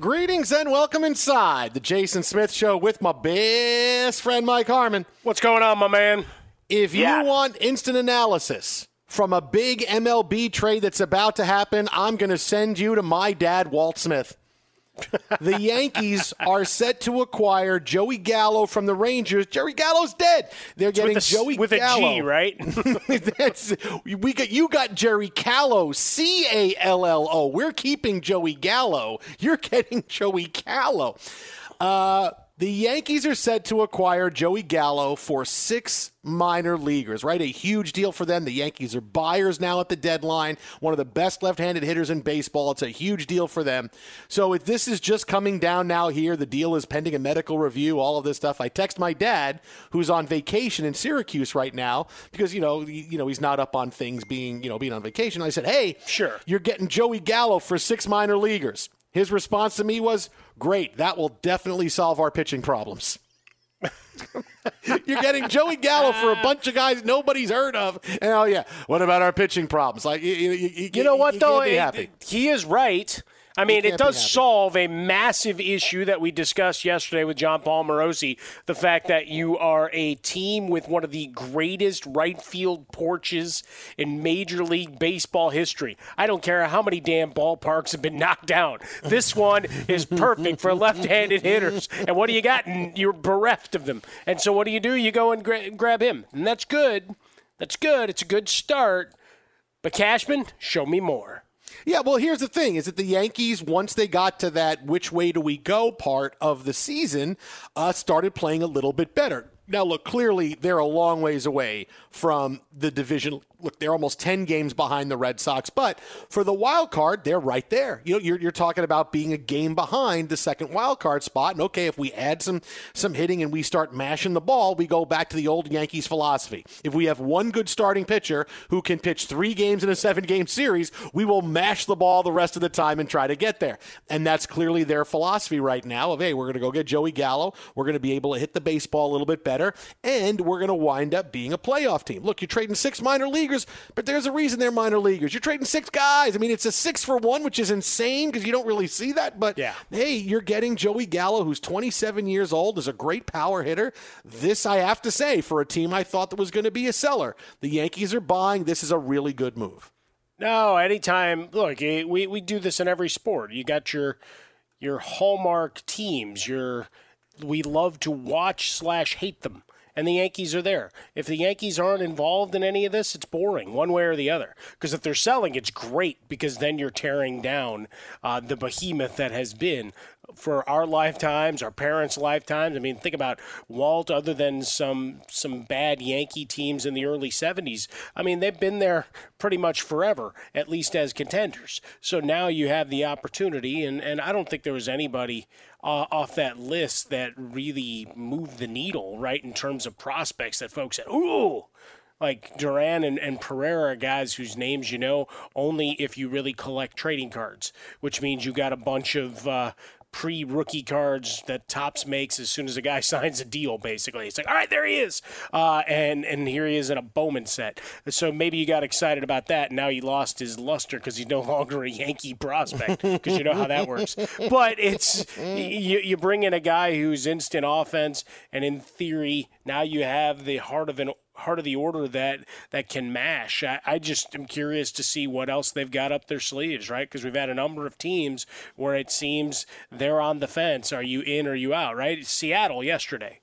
Greetings and welcome inside the Jason Smith Show with my best friend, Mike Harmon. What's going on, my man? If you want instant analysis from a big MLB trade that's about to happen, I'm going to send you to my dad, Walt Smith. The Yankees are set to acquire Joey Gallo from the Rangers. Joey Gallo's dead. They're getting Joey with Gallo. A G, right? You got Jerry Callo, C-A-L-L-O. We're keeping Joey Gallo. You're getting Joey Gallo. The Yankees are set to acquire Joey Gallo for 6 minor leaguers, right? A huge deal for them. The Yankees are buyers now at the deadline. One of the best left-handed hitters in baseball. It's a huge deal for them. So if this is just coming down now here, the deal is pending a medical review, all of this stuff. I text my dad, who's on vacation in Syracuse right now, because, you know, he's not up on things being on vacation. I said, hey, sure, you're getting Joey Gallo for 6 minor leaguers. His response to me was, great, that will definitely solve our pitching problems. You're getting Joey Gallo for a bunch of guys nobody's heard of. And, oh, yeah, what about our pitching problems? Like, you know what, though? He is right. I mean, it does solve a massive issue that we discussed yesterday with John Paul Morosi, the fact that you are a team with one of the greatest right field porches in Major League Baseball history. I don't care how many damn ballparks have been knocked down. This one is perfect for left-handed hitters. And what do you got? You're bereft of them. And so what do? You go and grab him. And that's good. That's good. It's a good start. But Cashman, show me more. Yeah, well, here's the thing, is that the Yankees, once they got to that which way do we go part of the season, started playing a little bit better. Now, look, clearly they're a long ways away from the division. Look, they're almost 10 games behind the Red Sox, but for the wild card, they're right there. You know, you're talking about being a game behind the second wild card spot, and okay, if we add some hitting and we start mashing the ball, we go back to the old Yankees philosophy. If we have one good starting pitcher who can pitch 3 games in a 7-game series, we will mash the ball the rest of the time and try to get there. And that's clearly their philosophy right now of, hey, we're going to go get Joey Gallo, we're going to be able to hit the baseball a little bit better, and we're going to wind up being a playoff team. Look, you're trading 6 minor leaguers, but there's a reason they're minor leaguers. You're trading 6 guys. I mean, it's a 6-for-1, which is insane because you don't really see that. But, yeah, hey, you're getting Joey Gallo, who's 27 years old, is a great power hitter. This, I have to say, for a team I thought that was going to be a seller, the Yankees are buying. This is a really good move. No, anytime. Look, we do this in every sport. You got your hallmark teams. We love to watch / hate them. And the Yankees are there. If the Yankees aren't involved in any of this, it's boring one way or the other. Because if they're selling, it's great, because then you're tearing down the behemoth that has been for our lifetimes, our parents' lifetimes. I mean, think about Walt, other than some bad Yankee teams in the early 70s. I mean, they've been there pretty much forever, at least as contenders. So now you have the opportunity, and I don't think there was anybody off that list that really moved the needle, right, in terms of prospects that folks said, ooh, like Duran and Pereira are guys whose names you know only if you really collect trading cards, which means you got a bunch of pre-rookie cards that Topps makes as soon as a guy signs a deal, basically. It's like, all right, there he is. And here he is in a Bowman set. So maybe you got excited about that, and now you lost his luster because he's no longer a Yankee prospect, because you know how that works. But it's you bring in a guy who's instant offense, and in theory, now you have the heart of the order that can mash. I just am curious to see what else they've got up their sleeves, right? Because we've had a number of teams where it seems they're on the fence. Are you in or are you out, right? Seattle yesterday.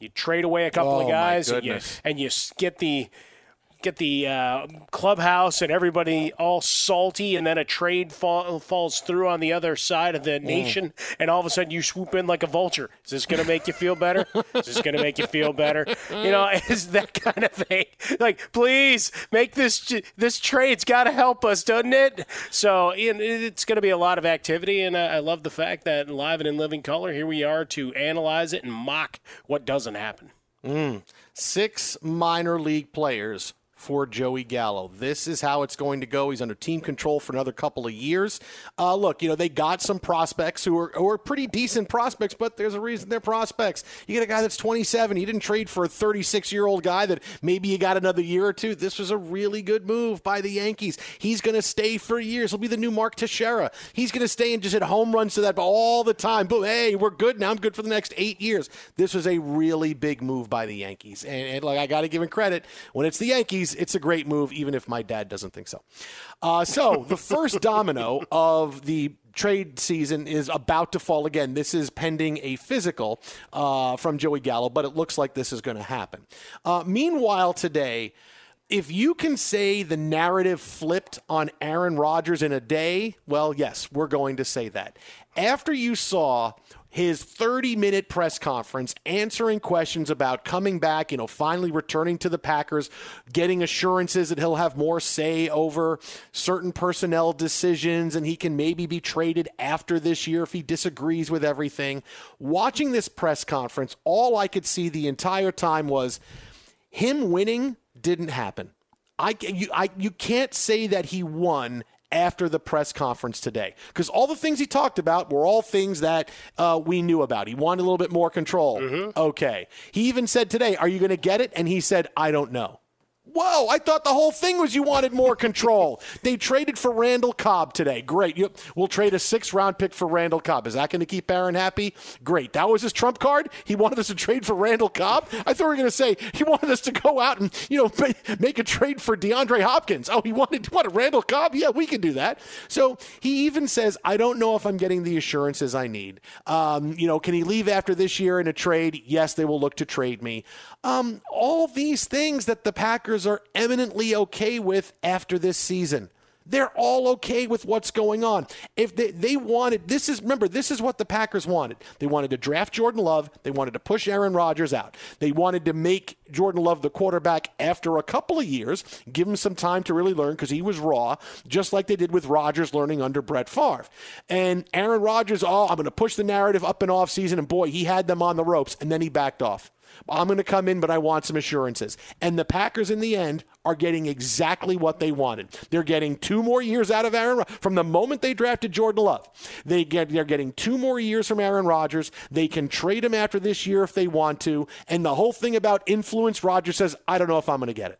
You trade away a couple of guys and you get the clubhouse and everybody all salty, and then a trade falls through on the other side of the nation, and all of a sudden you swoop in like a vulture. Is this going to make you feel better? Is this going to make you feel better? You know, it's that kind of thing. Like, please, make this trade's got to help us, doesn't it? So it's going to be a lot of activity, and I love the fact that live and in living color, here we are to analyze it and mock what doesn't happen. 6 minor league players for Joey Gallo. This is how it's going to go. He's under team control for another couple of years. Look, you know, they got some prospects who are pretty decent prospects, but there's a reason they're prospects. You get a guy that's 27. You didn't trade for a 36-year-old guy that maybe you got another year or two. This was a really good move by the Yankees. He's going to stay for years. He'll be the new Mark Teixeira. He's going to stay and just hit home runs to that all the time. Boom, hey, we're good now. I'm good for the next 8 years. This was a really big move by the Yankees. And like, I got to give him credit. When it's the Yankees, it's a great move, even if my dad doesn't think so. So the first domino of the trade season is about to fall again. This is pending a physical from Joey Gallo, but it looks like this is going to happen. Meanwhile, today, if you can say the narrative flipped on Aaron Rodgers in a day, well, yes, we're going to say that. After you saw his 30-minute press conference answering questions about coming back, you know, finally returning to the Packers, getting assurances that he'll have more say over certain personnel decisions and he can maybe be traded after this year if he disagrees with everything. Watching this press conference, all I could see the entire time was him winning didn't happen. You can't say that he won after the press conference today, because all the things he talked about were all things that we knew about. He wanted a little bit more control. Mm-hmm. Okay. He even said today, are you going to get it? And he said, I don't know. Whoa, I thought the whole thing was you wanted more control. They traded for Randall Cobb today. Great. We'll trade a 6th-round pick for Randall Cobb. Is that going to keep Aaron happy? Great. That was his trump card? He wanted us to trade for Randall Cobb? I thought we were going to say he wanted us to go out and, make a trade for DeAndre Hopkins. Oh, he wanted Randall Cobb? Yeah, we can do that. So he even says, I don't know if I'm getting the assurances I need. Can he leave after this year in a trade? Yes, they will look to trade me. All these things that the Packers are eminently okay with after this season. They're all okay with what's going on. If they wanted, this is what the Packers wanted. They wanted to draft Jordan Love. They wanted to push Aaron Rodgers out. They wanted to make Jordan Love the quarterback after a couple of years, give him some time to really learn because he was raw, just like they did with Rodgers learning under Brett Favre. And Aaron Rodgers, I'm going to push the narrative up and off season, and boy, he had them on the ropes, and then he backed off. I'm going to come in, but I want some assurances. And the Packers, in the end, are getting exactly what they wanted. They're getting 2 more years out of Aaron Rodgers. From the moment they drafted Jordan Love, they're getting 2 more years from Aaron Rodgers. They can trade him after this year if they want to. And the whole thing about influence, Rodgers says, I don't know if I'm going to get it.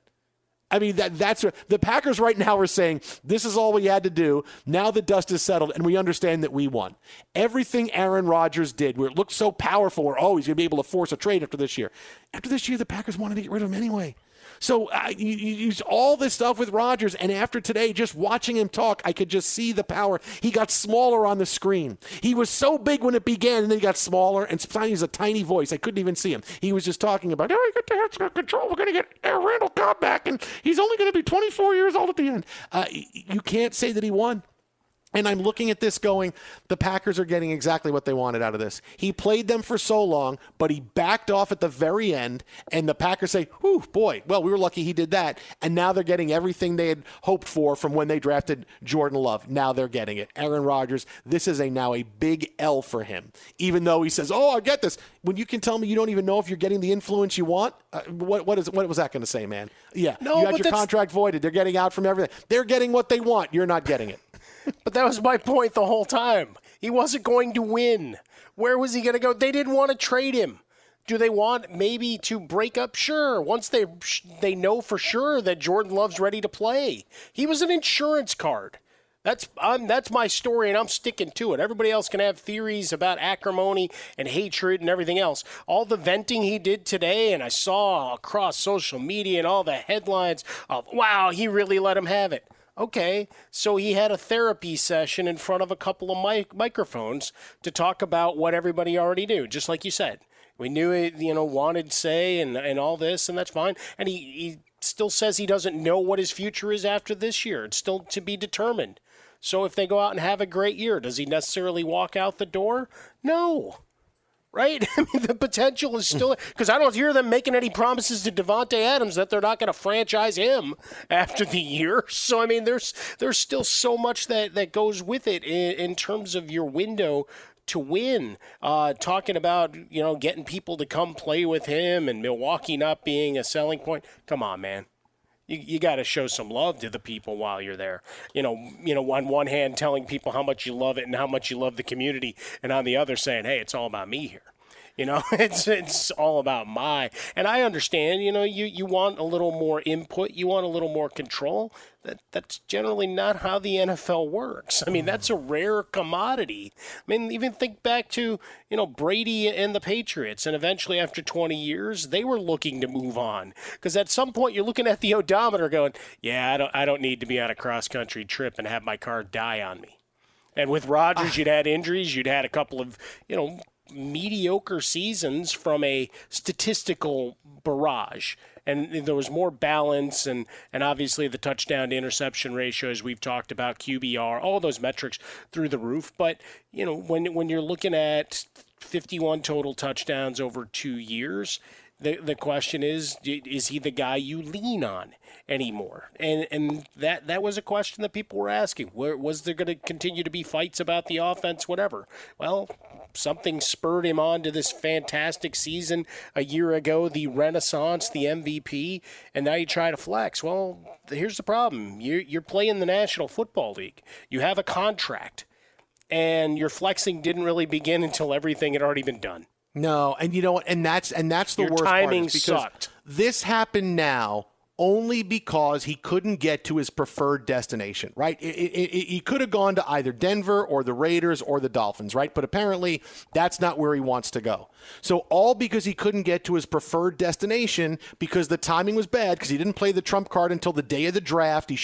I mean, that's the Packers right now are saying, this is all we had to do. Now the dust is settled, and we understand that we won. Everything Aaron Rodgers did, where it looked so powerful, where, he's going to be able to force a trade after this year. After this year, the Packers wanted to get rid of him anyway. So you use all this stuff with Rodgers, and after today, just watching him talk, I could just see the power. He got smaller on the screen. He was so big when it began, and then he got smaller, and sometimes he's a tiny voice. I couldn't even see him. He was just talking about, I got the Hats control. We're going to get Randall Cobb back, and he's only going to be 24 years old at the end. You can't say that he won. And I'm looking at this going, the Packers are getting exactly what they wanted out of this. He played them for so long, but he backed off at the very end, and the Packers say, whew, boy, well, we were lucky he did that. And now they're getting everything they had hoped for from when they drafted Jordan Love. Now they're getting it. Aaron Rodgers, this is now a big L for him, even though he says, I get this. When you can tell me you don't even know if you're getting the influence you want, what was that going to say, man? Yeah, no, you got your contract voided. They're getting out from everything. They're getting what they want. You're not getting it. But that was my point the whole time. He wasn't going to win. Where was he going to go? They didn't want to trade him. Do they want maybe to break up? Sure. Once they know for sure that Jordan Love's ready to play. He was an insurance card. That's my story, and I'm sticking to it. Everybody else can have theories about acrimony and hatred and everything else. All the venting he did today, and I saw across social media and all the headlines of, wow, he really let him have it. Okay, so he had a therapy session in front of a couple of microphones to talk about what everybody already knew, just like you said. We knew it, wanted say and all this, and that's fine. And he still says he doesn't know what his future is after this year. It's still to be determined. So if they go out and have a great year, does he necessarily walk out the door? No. Right? I mean, the potential is still – because I don't hear them making any promises to Devante Adams that they're not going to franchise him after the year. So, I mean, there's still so much that goes with it in terms of your window to win. Talking about, getting people to come play with him and Milwaukee not being a selling point. Come on, man. You got to show some love to the people while you're there. On one hand, telling people how much you love it and how much you love the community, and on the other, saying, "Hey, it's all about me here." It's all about my. And I understand. You want a little more input. You want a little more control. That's generally not how the NFL works. I mean, that's a rare commodity. I mean, even think back to, Brady and the Patriots. And eventually after 20 years, they were looking to move on. Because at some point you're looking at the odometer going, yeah, I don't need to be on a cross-country trip and have my car die on me. And with Rodgers, you'd had injuries. You'd had a couple of, mediocre seasons from a statistical barrage. And there was more balance and obviously the touchdown to interception ratios we've talked about, QBR, all those metrics through the roof. But, when you're looking at 51 total touchdowns over 2 years, the question is he the guy you lean on anymore? And that was a question that people were asking. Was there going to continue to be fights about the offense, whatever? Well, up. Something spurred him on to this fantastic season a year ago, the Renaissance, the MVP, and now you try to flex. Well, here's the problem. You're playing the National Football League. You have a contract, and your flexing didn't really begin until everything had already been done. No, and you know what? And that's the worst part. Your timing sucked. This happened now only because he couldn't get to his preferred destination, right? He could have gone to either Denver or the Raiders or the Dolphins, right? But apparently that's not where he wants to go. So all because he couldn't get to his preferred destination because the timing was bad, because he didn't play the trump card until the day of the draft. This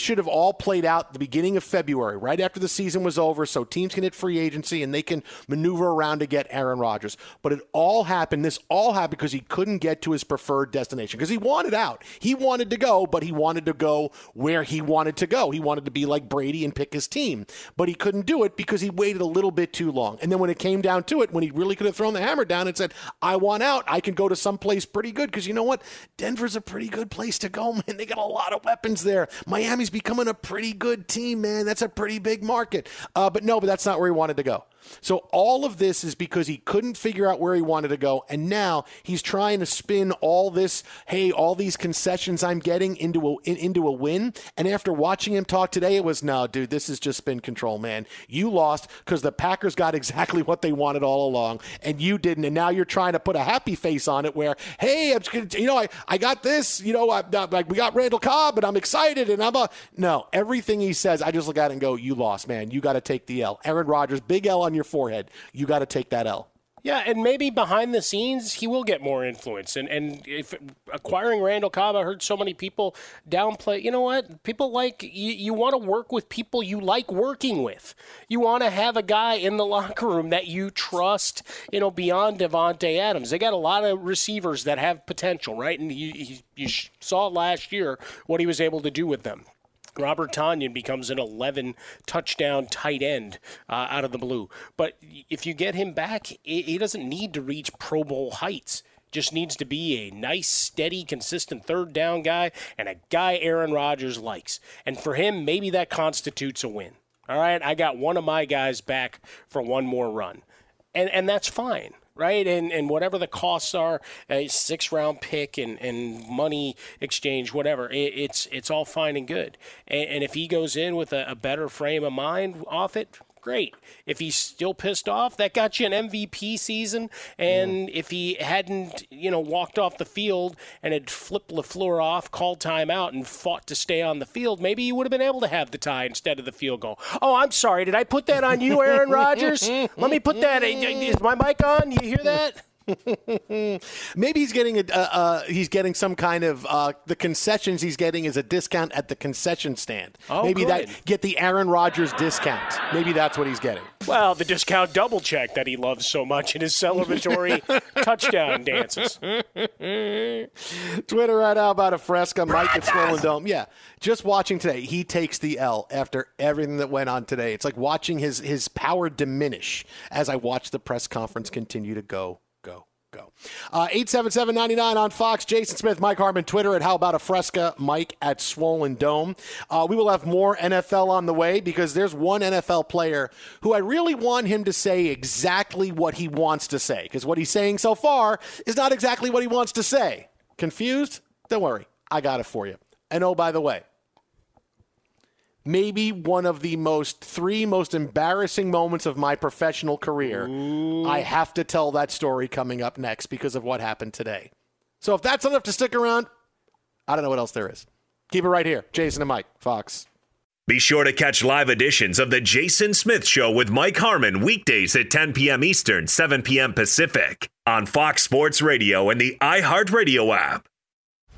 should have all played out at the beginning of February, right after the season was over, so teams can hit free agency and they can maneuver around to get Aaron Rodgers. But it all happened. This all happened because he couldn't get to his preferred destination, because he wanted out. He wanted to go, but he wanted to go where he wanted to go. He wanted to be like Brady and pick his team, but he couldn't do it because he waited a little bit too long. And then when it came down to it, when he really could have thrown the hammer down and said, I want out, I can go to someplace pretty good, because you know what? Denver's a pretty good place to go, man. They got a lot of weapons there. Miami's becoming a pretty good team, man. That's a pretty big market. But that's not where he wanted to go. So all of this is because he couldn't figure out where he wanted to go, and now he's trying to spin all this, hey, all these concessions I'm getting into a win. And after watching him talk today, it was, no, dude, this is just spin control, man. You lost because the Packers got exactly what they wanted all along, and you didn't. And now you're trying to put a happy face on it where, hey, I got this, we got Randall Cobb, and I'm excited, and no, everything he says, I just look at it and go, you lost, man. You got to take the L. Aaron Rodgers, big L on your forehead. You got to take that L. Yeah, and maybe behind the scenes, he will get more influence. And if acquiring Randall Cobb, I heard so many people downplay. You know what? People like, you want to work with people you like working with. You want to have a guy in the locker room that you trust, beyond Devante Adams. They got a lot of receivers that have potential, right? And you saw last year what he was able to do with them. Robert Tonyan becomes an 11-touchdown tight end out of the blue. But if you get him back, he doesn't need to reach Pro Bowl heights. Just needs to be a nice, steady, consistent third-down guy and a guy Aaron Rodgers likes. And for him, maybe that constitutes a win. All right, I got one of my guys back for one more run. And that's fine. Right, and whatever the costs are, a 6th-round pick and money exchange, whatever, it's all fine and good. And if he goes in with a better frame of mind off it, great. If he's still pissed off, that got you an MVP season. And if he hadn't, walked off the field and had flipped LaFleur off, called timeout, and fought to stay on the field, maybe he would have been able to have the tie instead of the field goal. Oh, I'm sorry. Did I put that on you, Aaron Rodgers? Let me put that. Is my mic on? You hear that? Maybe he's getting some kind of the concessions he's getting is a discount at the concession stand. Oh, maybe good. That get the Aaron Rodgers discount. Maybe that's what he's getting. Well, the discount double check that he loves so much in his celebratory touchdown dances. Twitter right now about a fresca. Mike at Swollen Dome. Yeah, just watching today, he takes the L after everything that went on today. It's like watching his power diminish as I watch the press conference continue to go. 877-99 on Fox. Jason Smith, Mike Harmon, Twitter at How About a Fresca, Mike at Swollen Dome. We will have more NFL on the way, because there's one NFL player who I really want him to say exactly what he wants to say, because what he's saying so far is not exactly what he wants to say. Confused? Don't worry. I got it for you. And oh, by the way, maybe one of the three most embarrassing moments of my professional career. Ooh. I have to tell that story coming up next because of what happened today. So if that's enough to stick around, I don't know what else there is. Keep it right here. Jason and Mike, Fox. Be sure to catch live editions of The Jason Smith Show with Mike Harmon weekdays at 10 p.m. Eastern, 7 p.m. Pacific on Fox Sports Radio and the iHeartRadio app.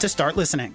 to start listening.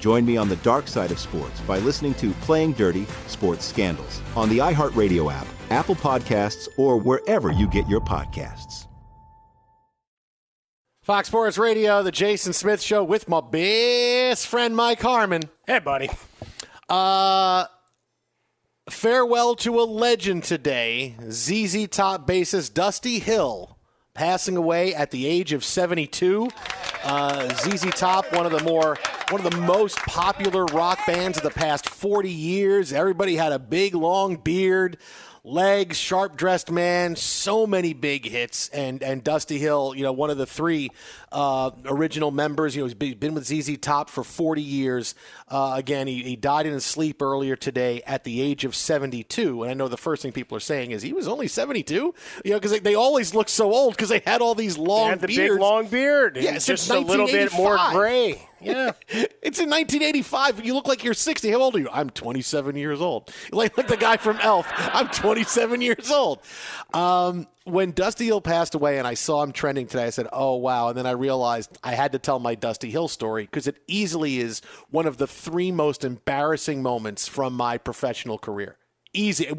Join me on the dark side of sports by listening to Playing Dirty Sports Scandals on the iHeartRadio app, Apple Podcasts, or wherever you get your podcasts. Fox Sports Radio, the Jason Smith Show with my best friend, Mike Harmon. Hey, buddy. Farewell to a legend today, ZZ Top bassist Dusty Hill, passing away at the age of 72. ZZ Top, one of the most popular rock bands of the past 40 years. Everybody had a big, long beard, legs, sharp-dressed man, so many big hits. And Dusty Hill, you know, one of the three original members. You know, he's been with ZZ Top for 40 years. Again, he died in his sleep earlier today at the age of 72. And I know the first thing people are saying is, he was only 72? You know, because they always looked so old because they had all these long beards. They had the big, long beard. Yeah, it's just a little bit more gray. Yeah. It's in 1985. You look like you're 60. How old are you? I'm 27 years old. Like the guy from Elf. I'm 27 years old. When Dusty Hill passed away and I saw him trending today, I said, oh, wow. And then I realized I had to tell my Dusty Hill story because it easily is one of the three most embarrassing moments from my professional career. Easy.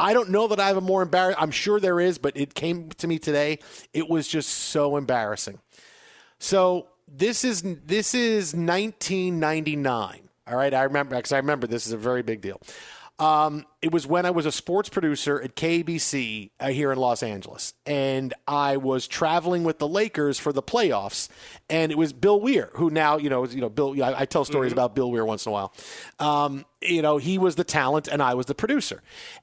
I don't know that I have a more embarrassing. I'm sure there is, but it came to me today. It was just so embarrassing. So This is 1999. All right, I remember this is a very big deal. It was when I was a sports producer at KBC here in Los Angeles, and I was traveling with the Lakers for the playoffs. And it was Bill Weir, who now Bill. You know, I tell stories about Bill Weir once in a while. He was the talent, and I was the producer.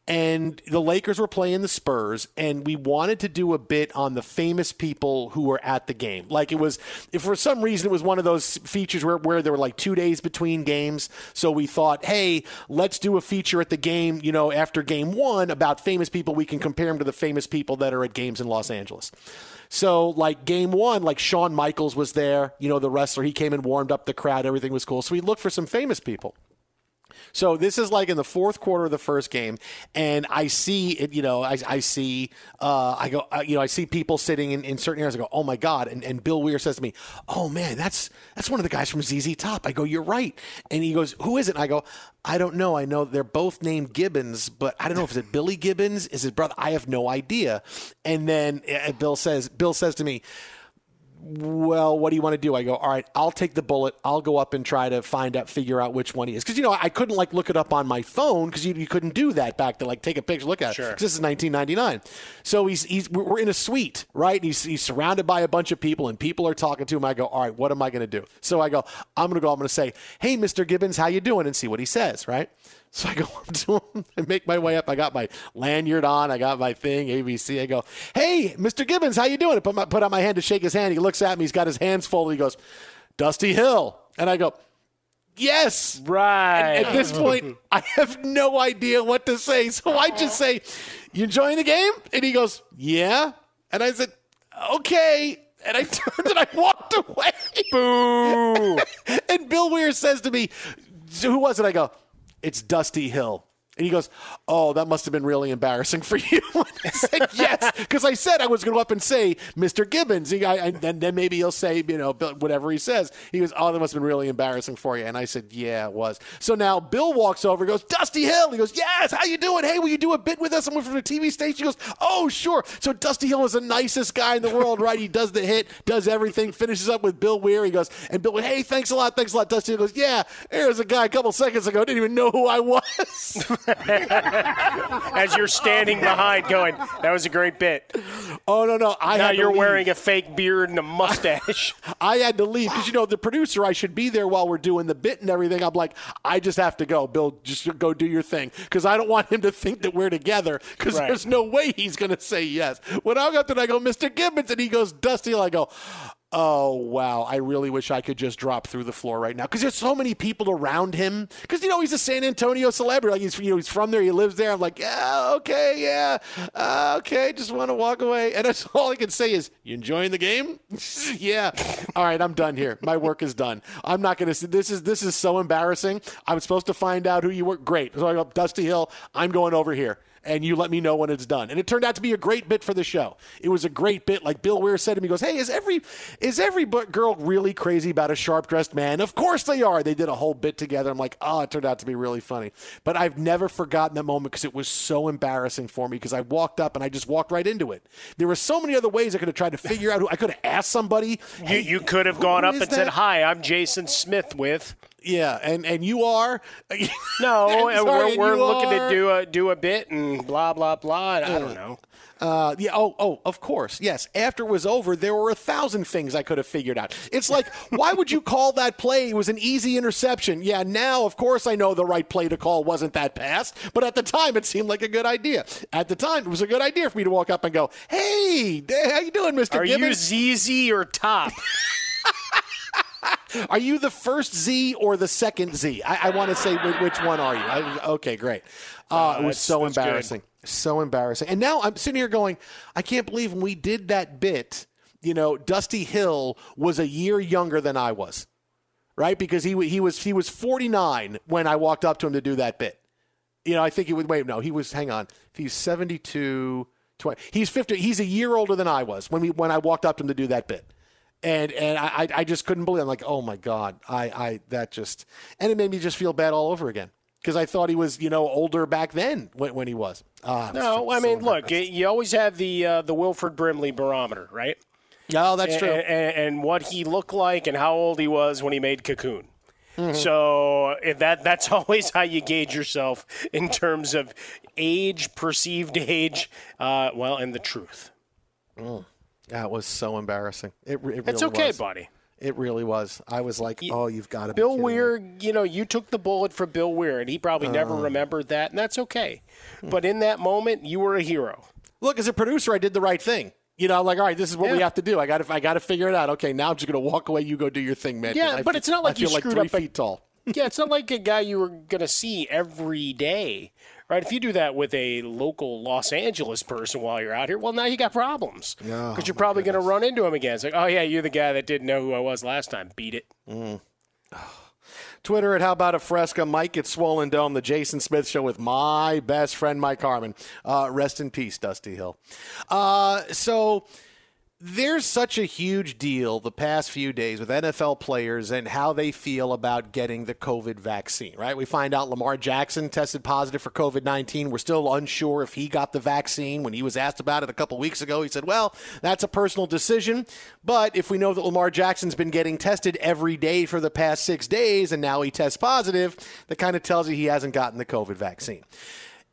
And the Lakers were playing the Spurs, and we wanted to do a bit on the famous people who were at the game. Like, it was, if for some reason, it was one of those features where there were like 2 days between games. So we thought, hey, let's do a feature at the game, you know, after game one about famous people, we can compare them to the famous people that are at games in Los Angeles. So, like, game one, like, Shawn Michaels was there, you know, the wrestler. He came and warmed up the crowd. Everything was cool. So we looked for some famous people. So this is like in the fourth quarter of the first game, and I see it, you know, I see people sitting in certain areas. I go, oh my God. And Bill Weir says to me, oh man, that's one of the guys from ZZ Top. I go, you're right. And he goes, who is it? And I go, I don't know. I know they're both named Gibbons, but I don't know if it's Billy Gibbons, is his brother. I have no idea. And then Bill says to me, well, what do you want to do? I go, all right, I'll take the bullet. I'll go up and try to figure out which one he is. Because, you know, I couldn't, like, look it up on my phone because you couldn't do that back then, like, take a picture, look at it. Sure. Because this is 1999. So we're in a suite, right? And he's surrounded by a bunch of people, and people are talking to him. I go, all right, what am I going to do? So I go, I'm going to go. I'm going to say, hey, Mr. Gibbons, how you doing? And see what he says, right? So I go up to him and make my way up. I got my lanyard on. I got my thing, ABC. I go, hey, Mr. Gibbons, how you doing? I put out my hand to shake his hand. He looks at me. He's got his hands folded. He goes, Dusty Hill. And I go, yes. Right. And at this point, I have no idea what to say. So I just say, you enjoying the game? And he goes, yeah. And I said, okay. And I turned and I walked away. Boo. And Bill Weir says to me, so who was it? I go, it's Dusty Hill. And he goes, oh, that must have been really embarrassing for you. I said, yes, because I said I was going to go up and say, Mr. Gibbons. And then maybe he'll say, you know, whatever he says. He goes, oh, that must have been really embarrassing for you. And I said, yeah, it was. So now Bill walks over and goes, Dusty Hill. He goes, yes, how you doing? Hey, will you do a bit with us? I'm from the TV station. He goes, oh, sure. So Dusty Hill is the nicest guy in the world, right? He does the hit, does everything, finishes up with Bill Weir. He goes, and Bill, hey, thanks a lot. Dusty Hill goes, yeah, there's a guy a couple seconds ago, didn't even know who I was. As you're standing behind going, that was a great bit. Oh, no. Now you're wearing a fake beard and a mustache. I had to leave because, you know, the producer, I should be there while we're doing the bit and everything. I'm like, I just have to go. Bill, just go do your thing because I don't want him to think that we're together because There's no way he's going to say yes. When I got there, I go, Mr. Gibbons, and he goes, Dusty. I go, oh, wow, I really wish I could just drop through the floor right now because there's so many people around him because, you know, he's a San Antonio celebrity. Like, he's from there. He lives there. I'm like, okay, just want to walk away. And that's all I can say is, you enjoying the game? Yeah. All right, I'm done here. My work is done. I'm not going to – this is so embarrassing. I was supposed to find out who you were. Great. So I go, Dusty Hill, I'm going over here. And you let me know when it's done. And it turned out to be a great bit for the show. It was a great bit. Like Bill Weir said to me, he goes, hey, is every girl really crazy about a sharp-dressed man? Of course they are. They did a whole bit together. I'm like, oh, it turned out to be really funny. But I've never forgotten that moment because it was so embarrassing for me because I walked up and I just walked right into it. There were so many other ways I could have tried to figure out who. I could have asked somebody. Hey, you could have gone up and said, hi, I'm Jason Smith with. Yeah, and you are. No, and we're looking to do a bit and blah, blah, blah. I don't know. Yeah. Oh, of course. Yes. After it was over, there were 1,000 things I could have figured out. It's like, why would you call that play? It was an easy interception. Yeah. Now, of course, I know the right play to call wasn't that pass, but at the time, it seemed like a good idea. At the time, it was a good idea for me to walk up and go, hey, how you doing, Mr. Gibbons? Are you ZZ or Top? Are you the first Z or the second Z? I want to say which one are you? Okay, great. It was so embarrassing. Good. So embarrassing. And now I'm sitting here going, I can't believe when we did that bit, you know, Dusty Hill was a year younger than I was, right? Because he was 49 when I walked up to him to do that bit. You know, I think he would – wait, no, he was – hang on. He's 72 – he's 50 – he's a year older than I was when I walked up to him to do that bit. And I just couldn't believe it. I'm like, oh, my God. And it made me just feel bad all over again because I thought he was, you know, older back then when he was. No, I mean, look, you always have the Wilford Brimley barometer, right? No, that's true. And what he looked like and how old he was when he made Cocoon. Mm-hmm. So that's always how you gauge yourself in terms of age, perceived age, and the truth. Mm. That was so embarrassing. It's okay, buddy. It really was. I was like, oh, you've got to be kidding me. Bill Weir, you know, you took the bullet for Bill Weir, and he probably never remembered that, and that's okay. But in that moment, you were a hero. Look, as a producer, I did the right thing. You know, I'm like, all right, this is what we have to do. I got to figure it out. Okay, now I'm just going to walk away. You go do your thing, man. Yeah, but it's not like you screwed up. 3 feet tall. Yeah, it's not like a guy you were going to see every day, right? If you do that with a local Los Angeles person while you're out here, well, now you got problems because you're probably going to run into him again. It's like, oh, yeah, you're the guy that didn't know who I was last time. Beat it. Mm. Twitter at How About a Fresca. Mike at Swollen Dome, the Jason Smith Show with my best friend, Mike Harmon. Rest in peace, Dusty Hill. So there's such a huge deal the past few days with NFL players and how they feel about getting the COVID vaccine, right? We find out Lamar Jackson tested positive for COVID-19. We're still unsure if he got the vaccine. When he was asked about it a couple weeks ago, he said, well, that's a personal decision. But if we know that Lamar Jackson's been getting tested every day for the past 6 days and now he tests positive, that kind of tells you he hasn't gotten the COVID vaccine.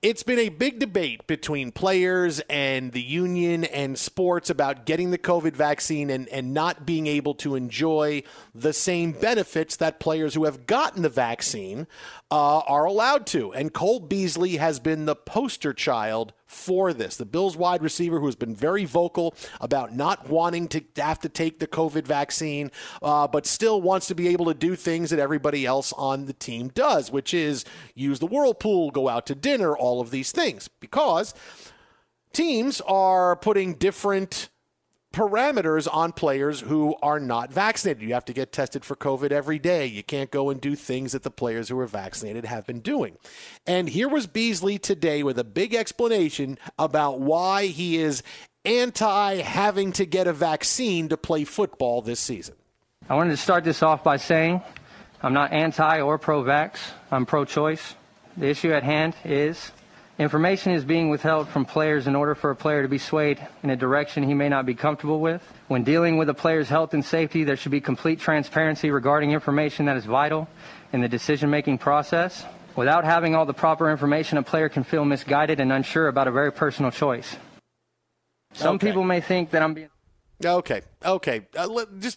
It's been a big debate between players and the union and sports about getting the COVID vaccine and not being able to enjoy the same benefits that players who have gotten the vaccine are allowed to. And Cole Beasley has been the poster child for this. The Bills wide receiver who has been very vocal about not wanting to have to take the COVID vaccine, but still wants to be able to do things that everybody else on the team does, which is use the whirlpool, go out to dinner, all of these things, because teams are putting different parameters on players who are not vaccinated. You have to get tested for COVID every day. You can't go and do things that the players who are vaccinated have been doing. And here was Beasley today with a big explanation about why he is anti having to get a vaccine to play football this season. I wanted to start this off by saying I'm not anti or pro-vax. I'm pro-choice. The issue at hand is information is being withheld from players in order for a player to be swayed in a direction he may not be comfortable with. When dealing with a player's health and safety, there should be complete transparency regarding information that is vital in the decision-making process. Without having all the proper information, a player can feel misguided and unsure about a very personal choice. Some people may think that I'm being... Okay.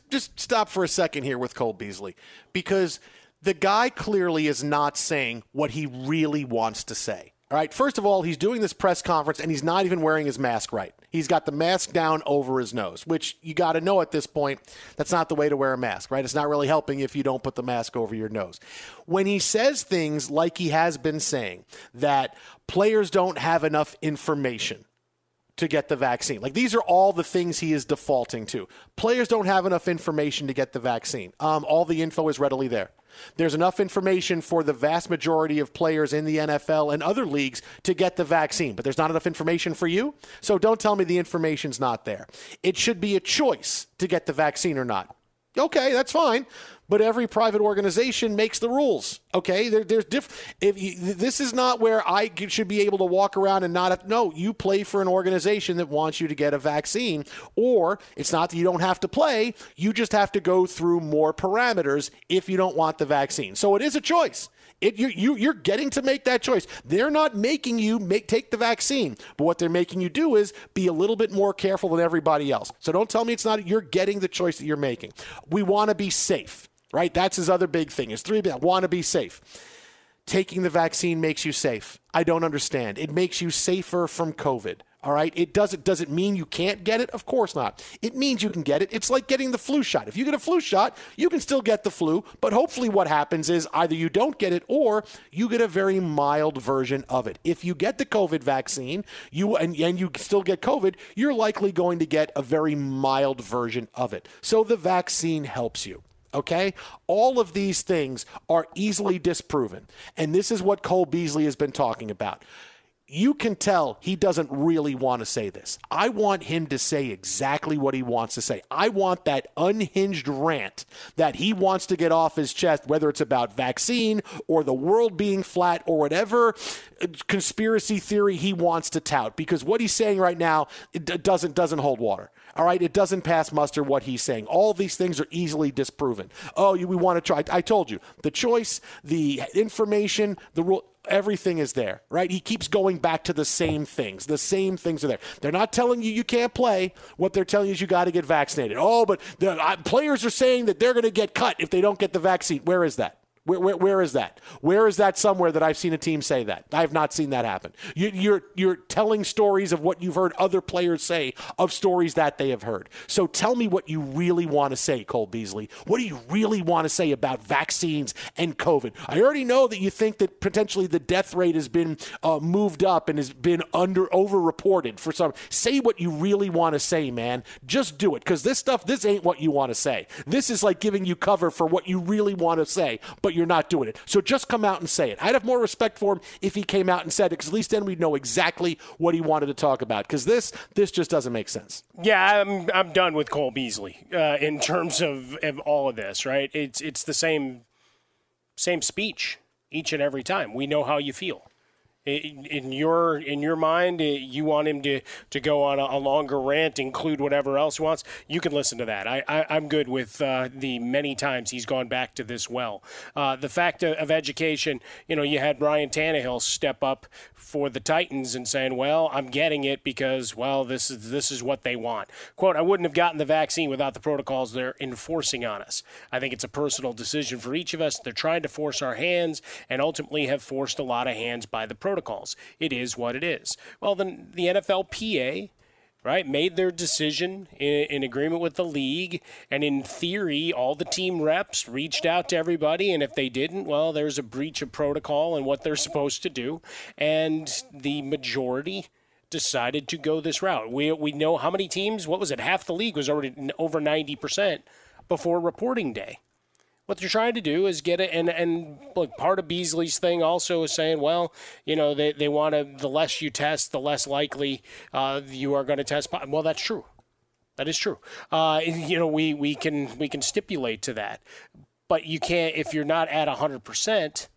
Just stop for a second here with Cole Beasley, because the guy clearly is not saying what he really wants to say. All right, first of all, he's doing this press conference, and he's not even wearing his mask right. He's got the mask down over his nose, which you got to know at this point, that's not the way to wear a mask, right? It's not really helping if you don't put the mask over your nose. When he says things like he has been saying, that players don't have enough information to get the vaccine. Like, these are all the things he is defaulting to. Players don't have enough information to get the vaccine. All the info is readily there. There's enough information for the vast majority of players in the NFL and other leagues to get the vaccine, but there's not enough information for you. So don't tell me the information's not there. It should be a choice to get the vaccine or not. Okay, that's fine. But every private organization makes the rules. Okay, there's this is not where I should be able to walk around and not have, no, you play for an organization that wants you to get a vaccine, or it's not that you don't have to play. You just have to go through more parameters if you don't want the vaccine. So it is a choice. You're getting to make that choice. They're not making you take the vaccine, but what they're making you do is be a little bit more careful than everybody else. So don't tell me it's not, you're getting the choice that you're making. We want to be safe, right? That's his other big thing. I want to be safe. Taking the vaccine makes you safe. I don't understand. It makes you safer from COVID. All right. Does it mean you can't get it? Of course not. It means you can get it. It's like getting the flu shot. If you get a flu shot, you can still get the flu. But hopefully what happens is either you don't get it or you get a very mild version of it. If you get the COVID vaccine, and you still get COVID, you're likely going to get a very mild version of it. So the vaccine helps you. OK, all of these things are easily disproven. And this is what Cole Beasley has been talking about. You can tell he doesn't really want to say this. I want him to say exactly what he wants to say. I want that unhinged rant that he wants to get off his chest, whether it's about vaccine or the world being flat or whatever conspiracy theory he wants to tout, because what he's saying right now, it doesn't hold water. All right, it doesn't pass muster what he's saying. All these things are easily disproven. Oh, we want to try. I told you, the choice, the information, the rule, everything is there, right? He keeps going back to the same things. The same things are there. They're not telling you you can't play. What they're telling you is you got to get vaccinated. Oh, but the players are saying that they're going to get cut if they don't get the vaccine. Where is that? Where is that? Where is that somewhere that I've seen a team say that? I have not seen that happen. You're telling stories of what you've heard other players say of stories that they have heard. So tell me what you really want to say, Cole Beasley. What do you really want to say about vaccines and COVID? I already know that you think that potentially the death rate has been moved up and has been over-reported for some. Say what you really want to say, man. Just do it, because this stuff, this ain't what you want to say. This is like giving you cover for what you really want to say, but you're not doing it. So just come out and say it. I'd have more respect for him if he came out and said it, because at least then we'd know exactly what he wanted to talk about, because this just doesn't make sense. Yeah, I'm done with Cole Beasley in terms of all of this, right? It's the same speech each and every time. We know how you feel. In your mind, you want him to go on a longer rant, include whatever else he wants. You can listen to that. I'm good with the many times he's gone back to this well. The fact of education, you know, you had Brian Tannehill step up for the Titans and saying, well, I'm getting it because, well, this is what they want. Quote, I wouldn't have gotten the vaccine without the protocols they're enforcing on us. I think it's a personal decision for each of us. They're trying to force our hands and ultimately have forced a lot of hands by the protocols. It is what it is. Well, then the NFLPA, right, made their decision in agreement with the league, and in theory, all the team reps reached out to everybody, and if they didn't, well, there's a breach of protocol and what they're supposed to do, and the majority decided to go this route. We know how many teams, what was it, half the league was already over 90% before reporting day. What they're trying to do is get it, and look, part of Beasley's thing also is saying, well, you know, they want to, the less you test, the less likely you are going to test. Well, that's true. That is true. You know, we can stipulate to that, but you can't, if you're not at 100%,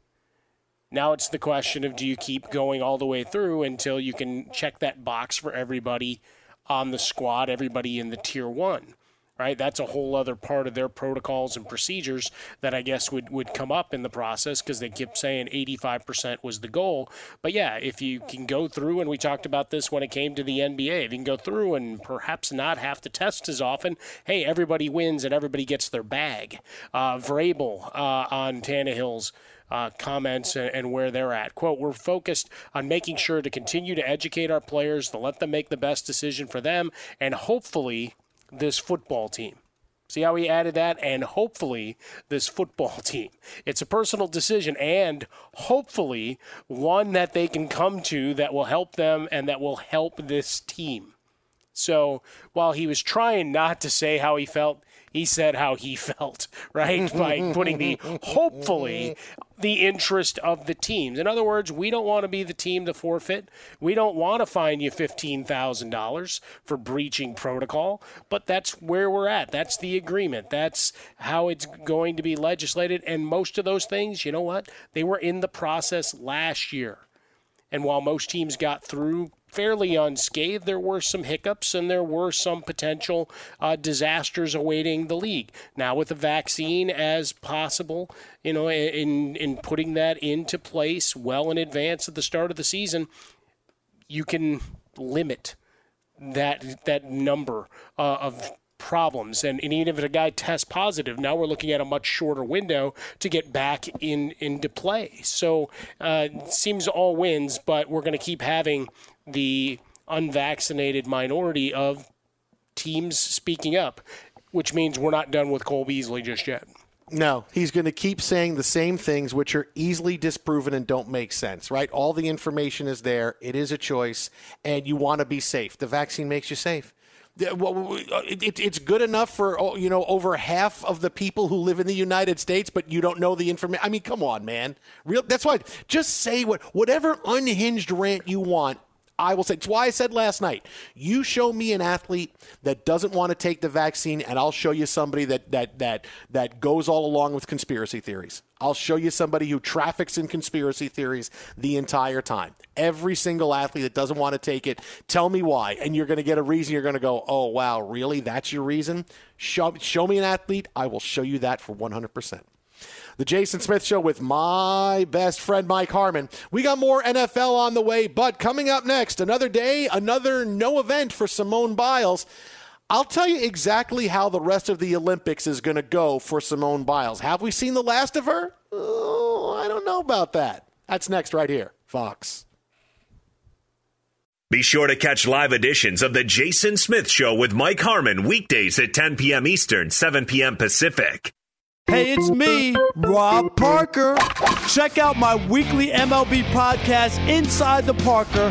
now it's the question of, do you keep going all the way through until you can check that box for everybody on the squad, everybody in the tier one? Right, that's a whole other part of their protocols and procedures that I guess would come up in the process, because they kept saying 85% was the goal. But yeah, if you can go through, and we talked about this when it came to the NBA, if you can go through and perhaps not have to test as often, hey, everybody wins and everybody gets their bag. Vrabel on Tannehill's comments and where they're at. Quote, we're focused on making sure to continue to educate our players, to let them make the best decision for them, and hopefully this football team. See how he added that? And hopefully this football team. It's a personal decision, and hopefully one that they can come to that will help them and that will help this team. So while he was trying not to say how he felt, he said how he felt, right? By putting the hopefully the interest of the teams. In other words, we don't want to be the team to forfeit. We don't want to fine you $15,000 for breaching protocol, but that's where we're at. That's the agreement. That's how it's going to be legislated. And most of those things, you know what? They were in the process last year. And while most teams got through fairly unscathed, there were some hiccups and there were some potential disasters awaiting the league. Now with the vaccine as possible, you know, in putting that into place well in advance of the start of the season, you can limit that number of problems. And even if a guy tests positive, now we're looking at a much shorter window to get back into play. So it seems all wins, but we're going to keep having the unvaccinated minority of teams speaking up, which means we're not done with Cole Beasley just yet. No, he's going to keep saying the same things, which are easily disproven and don't make sense, right? All the information is there. It is a choice, and you want to be safe. The vaccine makes you safe. It's good enough for, you know, over half of the people who live in the United States, but you don't know the information. I mean, come on, man. That's why just say whatever unhinged rant you want. I will say, it's why I said last night, you show me an athlete that doesn't want to take the vaccine, and I'll show you somebody that goes all along with conspiracy theories. I'll show you somebody who traffics in conspiracy theories the entire time. Every single athlete that doesn't want to take it, tell me why. And you're going to get a reason. You're going to go, oh, wow, really? That's your reason? Show me an athlete. I will show you that for 100%. The Jason Smith Show with my best friend, Mike Harmon. We got more NFL on the way, but coming up next, another day, another no event for Simone Biles. I'll tell you exactly how the rest of the Olympics is going to go for Simone Biles. Have we seen the last of her? oh, I don't know about that. That's next right here, Fox. Be sure to catch live editions of The Jason Smith Show with Mike Harmon weekdays at 10 p.m. Eastern, 7 p.m. Pacific. Hey, it's me, Rob Parker. Check out my weekly MLB podcast, Inside the Parker,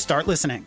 start listening.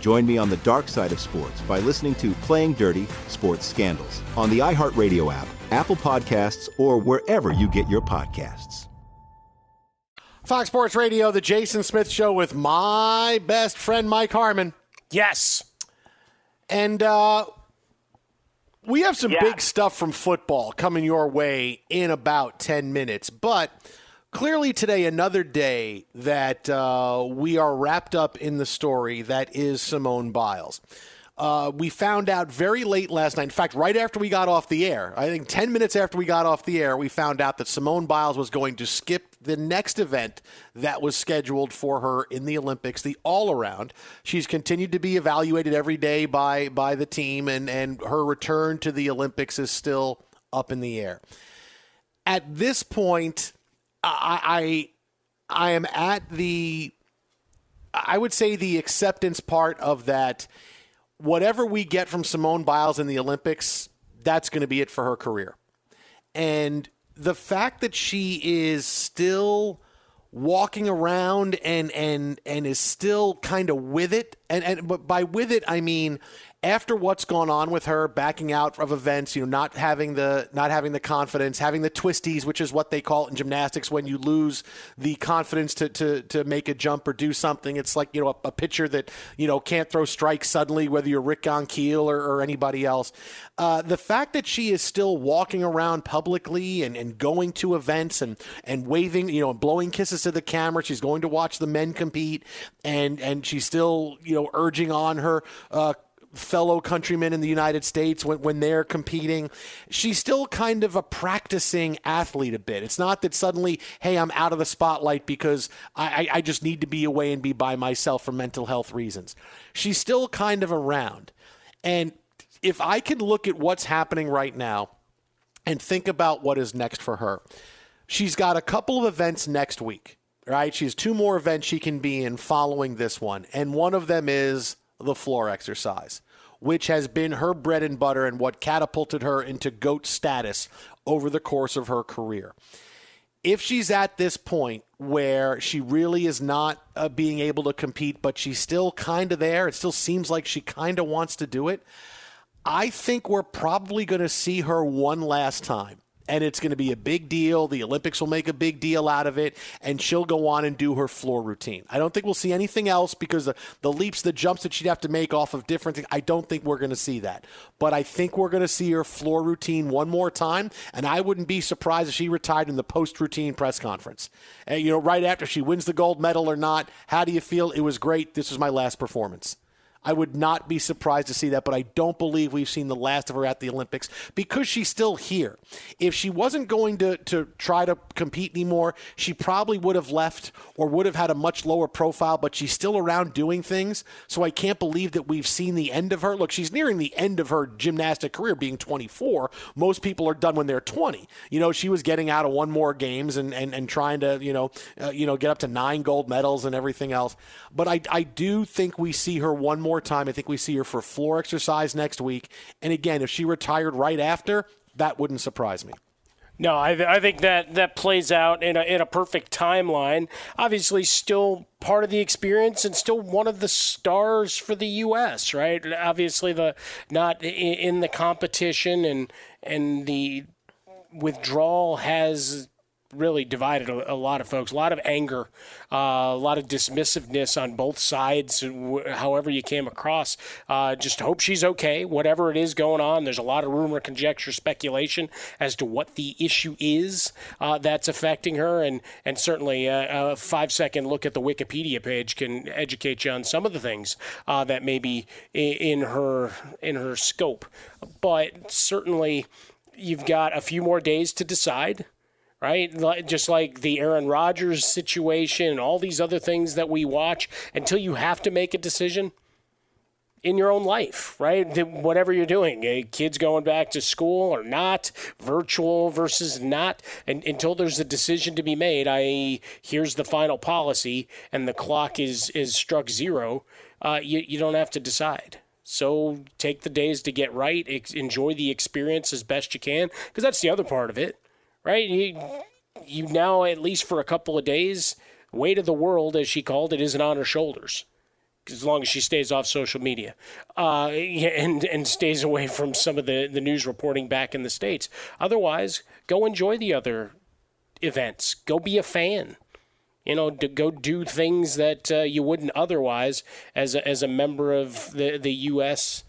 Join me on the dark side of sports by listening to Playing Dirty Sports Scandals on the iHeartRadio app, Apple Podcasts, or wherever you get your podcasts. Fox Sports Radio, The Jason Smith Show with my best friend, Mike Harmon. Yes. And we have some big stuff from football coming your way in about 10 minutes, but clearly today, another day that we are wrapped up in the story that is Simone Biles. We found out very late last night. In fact, right after we got off the air, I think 10 minutes after we got off the air, we found out that Simone Biles was going to skip the next event that was scheduled for her in the Olympics, the all-around. She's continued to be evaluated every day by the team, and her return to the Olympics is still up in the air. At this point, I am at the, I would say, the acceptance part of that. Whatever we get from Simone Biles in the Olympics, that's going to be it for her career. And the fact that she is still walking around and is still kind of with it, but by with it, I mean after what's gone on with her, backing out of events, you know, not having the confidence, having the twisties, which is what they call it in gymnastics when you lose the confidence to make a jump or do something. It's like, you know, a pitcher that, you know, can't throw strikes suddenly, whether you're Rick Gonkiel or anybody else. The fact that she is still walking around publicly and going to events and waving, you know, and blowing kisses to the camera, she's going to watch the men compete, and she's still, you know, urging on her fellow countrymen in the United States when they're competing. She's still kind of a practicing athlete a bit. It's not that suddenly, hey, I'm out of the spotlight because I just need to be away and be by myself for mental health reasons. She's still kind of around. And if I could look at what's happening right now and think about what is next for her, she's got a couple of events next week, right? She has two more events she can be in following this one. And one of them is the floor exercise, which has been her bread and butter and what catapulted her into GOAT status over the course of her career. If she's at this point where she really is not being able to compete, but she's still kind of there, it still seems like she kind of wants to do it, I think we're probably going to see her one last time. And it's going to be a big deal. The Olympics will make a big deal out of it, and she'll go on and do her floor routine. I don't think we'll see anything else because the leaps, the jumps that she'd have to make off of different things, I don't think we're going to see that. But I think we're going to see her floor routine one more time, and I wouldn't be surprised if she retired in the post-routine press conference. And, you know, right after she wins the gold medal or not, how do you feel? It was great. This was my last performance. I would not be surprised to see that, but I don't believe we've seen the last of her at the Olympics because she's still here. If she wasn't going to try to compete anymore, she probably would have left or would have had a much lower profile, but she's still around doing things, so I can't believe that we've seen the end of her. Look, she's nearing the end of her gymnastic career, being 24. Most people are done when they're 20. You know, she was getting out of one more games and trying to, get up to 9 gold medals and everything else. But I do think we see her one more time. I think we see her for floor exercise next week. And again, if she retired right after, that wouldn't surprise me. No, I think that plays out in a perfect timeline. Obviously, still part of the experience and still one of the stars for the U.S., right? Obviously, not in the competition and the withdrawal has really divided a lot of folks, a lot of anger, a lot of dismissiveness on both sides, however you came across. Just hope she's okay, whatever it is going on. There's a lot of rumor, conjecture, speculation as to what the issue is that's affecting her, and certainly a 5-second look at the Wikipedia page can educate you on some of the things that may be in her scope. But certainly you've got a few more days to decide, right? Just like the Aaron Rodgers situation and all these other things that we watch, until you have to make a decision in your own life, right? Whatever you're doing, kids going back to school or not, virtual versus not, and until there's a decision to be made, i.e., here's the final policy and the clock is struck zero, you don't have to decide. So take the days to get right, enjoy the experience as best you can, because that's the other part of it. Right, you now, at least for a couple of days, weight of the world, as she called it, isn't on her shoulders, as long as she stays off social media and stays away from some of the news reporting back in the States. Otherwise, go enjoy the other events. Go be a fan. You know, go do things that you wouldn't otherwise as a member of the U.S.,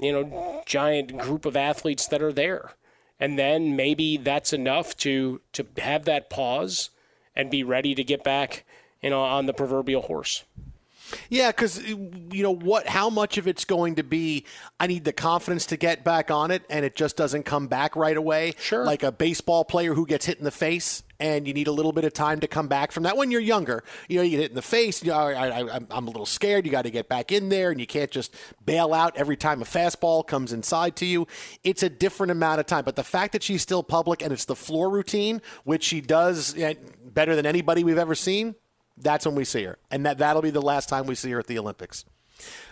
you know, giant group of athletes that are there. And then maybe that's enough to have that pause and be ready to get back, you know, on the proverbial horse. Yeah, because, you know, what? How much of it's going to be, I need the confidence to get back on it, and it just doesn't come back right away. Sure. Like a baseball player who gets hit in the face, and you need a little bit of time to come back from that. When you're younger, you know, you get hit in the face, you know, I'm a little scared, you got to get back in there, and you can't just bail out every time a fastball comes inside to you. It's a different amount of time. But the fact that she's still public and it's the floor routine, which she does better than anybody we've ever seen, that's when we see her. And that'll be the last time we see her at the Olympics.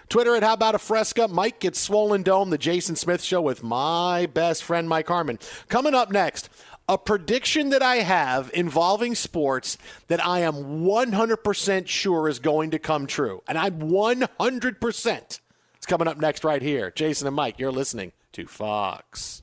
Twitter at How About a Fresca. Mike gets swollen dome, the Jason Smith Show with my best friend Mike Harmon. Coming up next, a prediction that I have involving sports that I am 100% sure is going to come true. And I'm 100%. It's coming up next right here. Jason and Mike, you're listening to Fox.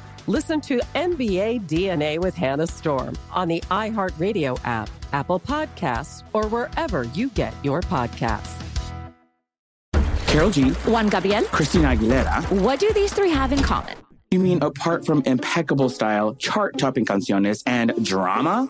Listen to NBA DNA with Hannah Storm on the iHeartRadio app, Apple Podcasts, or wherever you get your podcasts. Karol G. Juan Gabriel. Christina Aguilera. What do these three have in common? You mean apart from impeccable style, chart-topping canciones, and drama?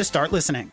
to start listening.